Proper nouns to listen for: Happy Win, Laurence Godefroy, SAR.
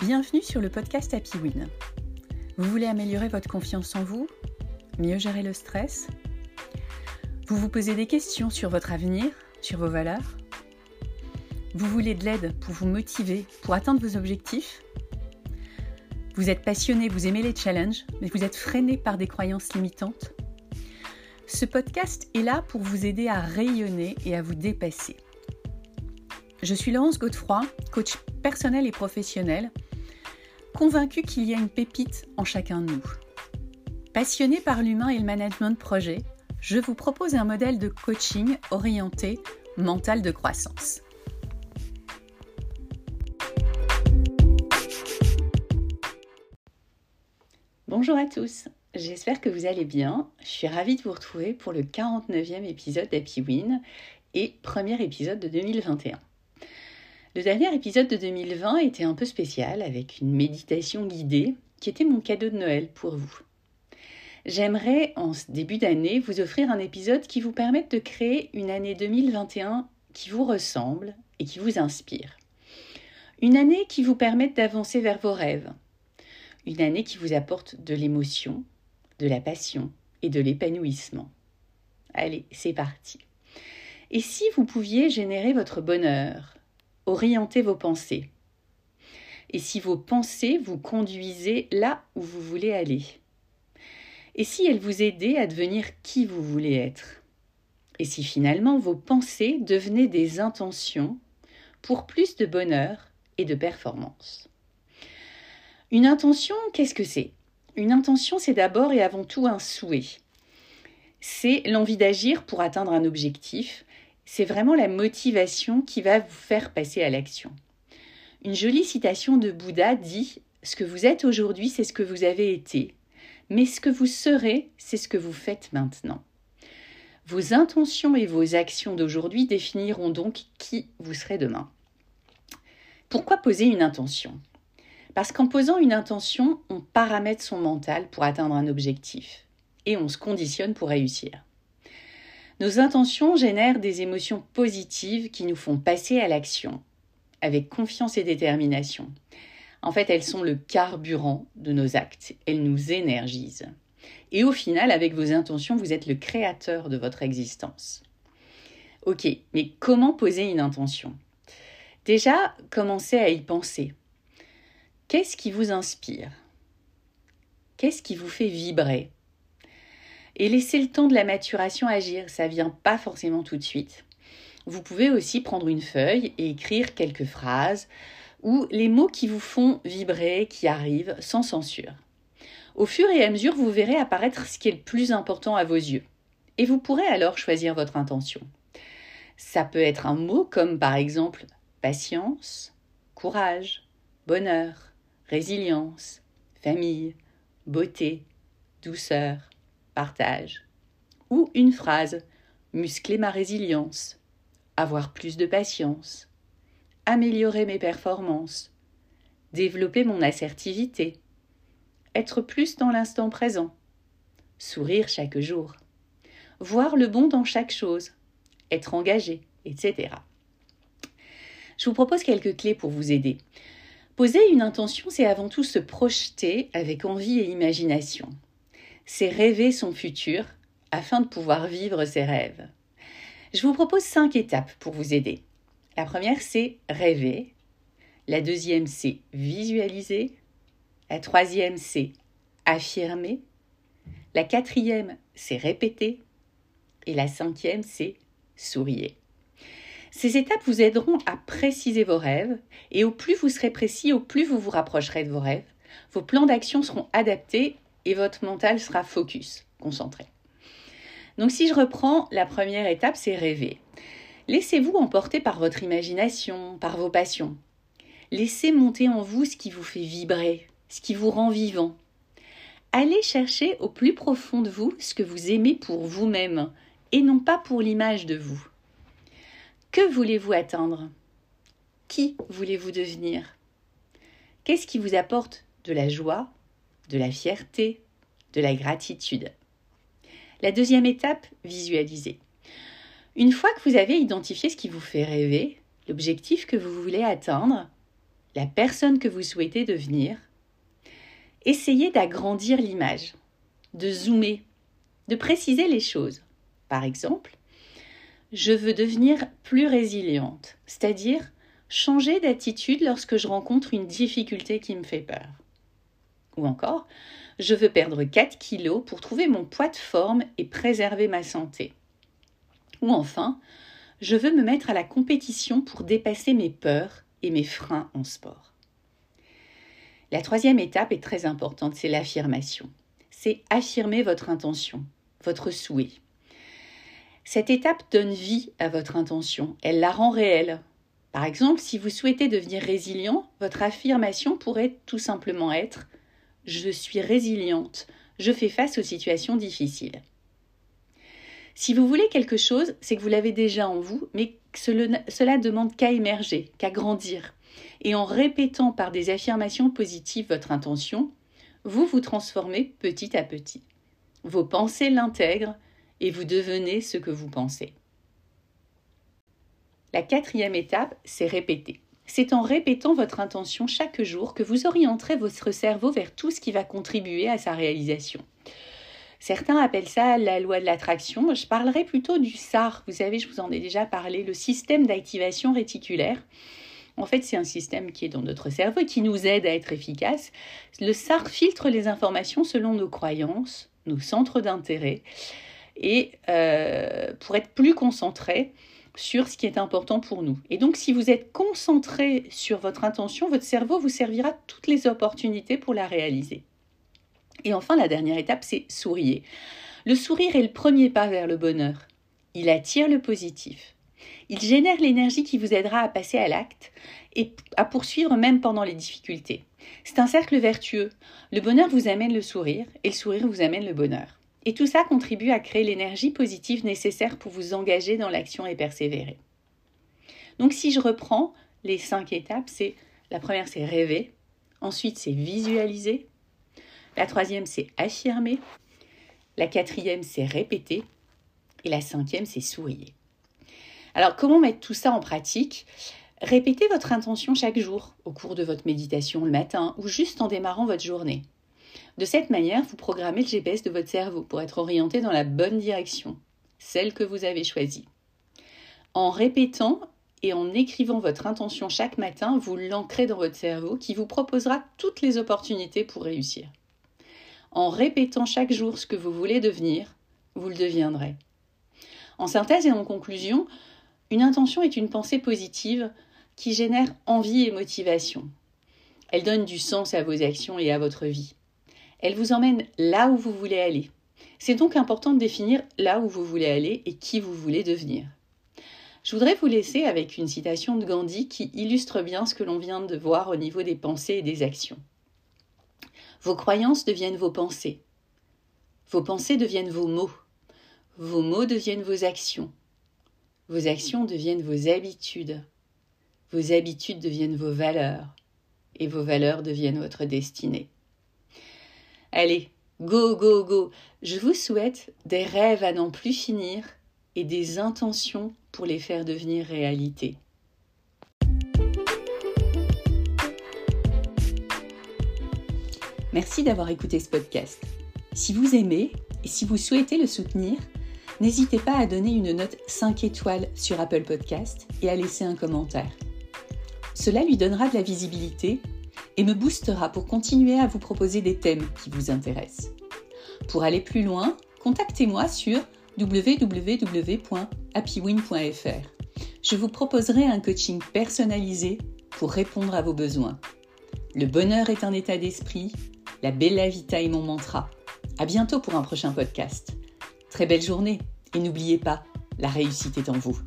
Bienvenue sur le podcast Happy Win. Vous voulez améliorer votre confiance en vous? Mieux gérer le stress? Vous vous posez des questions sur votre avenir, sur vos valeurs? Vous voulez de l'aide pour vous motiver, pour atteindre vos objectifs? Vous êtes passionné, vous aimez les challenges, mais vous êtes freiné par des croyances limitantes? Ce podcast est là pour vous aider à rayonner et à vous dépasser. Je suis Laurence Godefroy, coach personnel et professionnel, convaincue qu'il y a une pépite en chacun de nous. Passionnée par l'humain et le management de projet, je vous propose un modèle de coaching orienté mental de croissance. Bonjour à tous, j'espère que vous allez bien. Je suis ravie de vous retrouver pour le 49e épisode d'Happy Win et premier épisode de 2021. Le dernier épisode de 2020 était un peu spécial avec une méditation guidée qui était mon cadeau de Noël pour vous. J'aimerais, en ce début d'année, vous offrir un épisode qui vous permette de créer une année 2021 qui vous ressemble et qui vous inspire. Une année qui vous permette d'avancer vers vos rêves. Une année qui vous apporte de l'émotion, de la passion et de l'épanouissement. Allez, c'est parti. Et si vous pouviez générer votre bonheur, orienter vos pensées? Et si vos pensées vous conduisaient là où vous voulez aller? Et si elles vous aidaient à devenir qui vous voulez être? Et si finalement vos pensées devenaient des intentions pour plus de bonheur et de performance? Une intention, qu'est-ce que c'est? Une intention, c'est d'abord et avant tout un souhait. C'est l'envie d'agir pour atteindre un objectif. C'est vraiment la motivation qui va vous faire passer à l'action. Une jolie citation de Bouddha dit « Ce que vous êtes aujourd'hui, c'est ce que vous avez été. » Mais ce que vous serez, c'est ce que vous faites maintenant. Vos intentions et vos actions d'aujourd'hui définiront donc qui vous serez demain. Pourquoi poser une intention ? Parce qu'en posant une intention, on paramètre son mental pour atteindre un objectif et on se conditionne pour réussir. Nos intentions génèrent des émotions positives qui nous font passer à l'action, avec confiance et détermination. En fait, elles sont le carburant de nos actes, elles nous énergisent. Et au final, avec vos intentions, vous êtes le créateur de votre existence. Ok, mais comment poser une intention? Déjà, commencez à y penser. Qu'est-ce qui vous inspire? Qu'est-ce qui vous fait vibrer? Et laissez le temps de la maturation agir, ça ne vient pas forcément tout de suite. Vous pouvez aussi prendre une feuille et écrire quelques phrases, ou les mots qui vous font vibrer, qui arrivent, sans censure. Au fur et à mesure, vous verrez apparaître ce qui est le plus important à vos yeux. Et vous pourrez alors choisir votre intention. Ça peut être un mot comme par exemple « patience »,« courage », « bonheur », « résilience », « famille », « beauté », « douceur », « partage ». Ou une phrase « muscler ma résilience »,« avoir plus de patience », améliorer mes performances, développer mon assertivité, être plus dans l'instant présent, sourire chaque jour, voir le bon dans chaque chose, être engagé, etc. Je vous propose quelques clés pour vous aider. Poser une intention, c'est avant tout se projeter avec envie et imagination. C'est rêver son futur afin de pouvoir vivre ses rêves. Je vous propose 5 étapes pour vous aider. La première, c'est rêver. La deuxième, c'est visualiser. La troisième, c'est affirmer. La quatrième, c'est répéter. Et la cinquième, c'est sourire. Ces étapes vous aideront à préciser vos rêves. Et au plus vous serez précis, au plus vous vous rapprocherez de vos rêves. Vos plans d'action seront adaptés et votre mental sera focus, concentré. Donc si je reprends, la première étape, c'est rêver. Laissez-vous emporter par votre imagination, par vos passions. Laissez monter en vous ce qui vous fait vibrer, ce qui vous rend vivant. Allez chercher au plus profond de vous ce que vous aimez pour vous-même et non pas pour l'image de vous. Que voulez-vous atteindre? Qui voulez-vous devenir? Qu'est-ce qui vous apporte de la joie, de la fierté, de la gratitude? La deuxième étape, visualiser. Une fois que vous avez identifié ce qui vous fait rêver, l'objectif que vous voulez atteindre, la personne que vous souhaitez devenir, essayez d'agrandir l'image, de zoomer, de préciser les choses. Par exemple, je veux devenir plus résiliente, c'est-à-dire changer d'attitude lorsque je rencontre une difficulté qui me fait peur. Ou encore, je veux perdre 4 kilos pour trouver mon poids de forme et préserver ma santé. Ou enfin, je veux me mettre à la compétition pour dépasser mes peurs et mes freins en sport. La troisième étape est très importante, c'est l'affirmation. C'est affirmer votre intention, votre souhait. Cette étape donne vie à votre intention, elle la rend réelle. Par exemple, si vous souhaitez devenir résilient, votre affirmation pourrait tout simplement être « Je suis résiliente, je fais face aux situations difficiles ». Si vous voulez quelque chose, c'est que vous l'avez déjà en vous, mais cela demande qu'à émerger, qu'à grandir. Et en répétant par des affirmations positives votre intention, vous vous transformez petit à petit. Vos pensées l'intègrent et vous devenez ce que vous pensez. La quatrième étape, c'est répéter. C'est en répétant votre intention chaque jour que vous orienterez votre cerveau vers tout ce qui va contribuer à sa réalisation. Certains appellent ça la loi de l'attraction. Je parlerai plutôt du SAR. Vous savez, je vous en ai déjà parlé, le système d'activation réticulaire. En fait, c'est un système qui est dans notre cerveau et qui nous aide à être efficace. Le SAR filtre les informations selon nos croyances, nos centres d'intérêt et pour être plus concentré sur ce qui est important pour nous. Et donc, si vous êtes concentré sur votre intention, votre cerveau vous servira toutes les opportunités pour la réaliser. Et enfin, la dernière étape, c'est sourire. Le sourire est le premier pas vers le bonheur. Il attire le positif. Il génère l'énergie qui vous aidera à passer à l'acte et à poursuivre même pendant les difficultés. C'est un cercle vertueux. Le bonheur vous amène le sourire et le sourire vous amène le bonheur. Et tout ça contribue à créer l'énergie positive nécessaire pour vous engager dans l'action et persévérer. Donc si je reprends les 5 étapes, la première c'est rêver, ensuite c'est visualiser, la troisième c'est affirmer, la quatrième c'est répéter et la 5e c'est sourire. Alors, comment mettre tout ça en pratique? Répétez votre intention chaque jour, au cours de votre méditation le matin ou juste en démarrant votre journée. De cette manière, vous programmez le GPS de votre cerveau pour être orienté dans la bonne direction, celle que vous avez choisie. En répétant et en écrivant votre intention chaque matin, vous l'ancrez dans votre cerveau qui vous proposera toutes les opportunités pour réussir. En répétant chaque jour ce que vous voulez devenir, vous le deviendrez. En synthèse et en conclusion, une intention est une pensée positive qui génère envie et motivation. Elle donne du sens à vos actions et à votre vie. Elle vous emmène là où vous voulez aller. C'est donc important de définir là où vous voulez aller et qui vous voulez devenir. Je voudrais vous laisser avec une citation de Gandhi qui illustre bien ce que l'on vient de voir au niveau des pensées et des actions. Vos croyances deviennent vos pensées. Vos pensées deviennent vos mots. Vos mots deviennent vos actions. Vos actions deviennent vos habitudes. Vos habitudes deviennent vos valeurs. Et vos valeurs deviennent votre destinée. Allez, go, go, go! Je vous souhaite des rêves à n'en plus finir et des intentions pour les faire devenir réalité. Merci d'avoir écouté ce podcast. Si vous aimez et si vous souhaitez le soutenir, n'hésitez pas à donner une note 5 étoiles sur Apple Podcast et à laisser un commentaire. Cela lui donnera de la visibilité et me boostera pour continuer à vous proposer des thèmes qui vous intéressent. Pour aller plus loin, contactez-moi sur www.happywin.fr. Je vous proposerai un coaching personnalisé pour répondre à vos besoins. Le bonheur est un état d'esprit, la bella vita est mon mantra. À bientôt pour un prochain podcast. Très belle journée et n'oubliez pas, la réussite est en vous.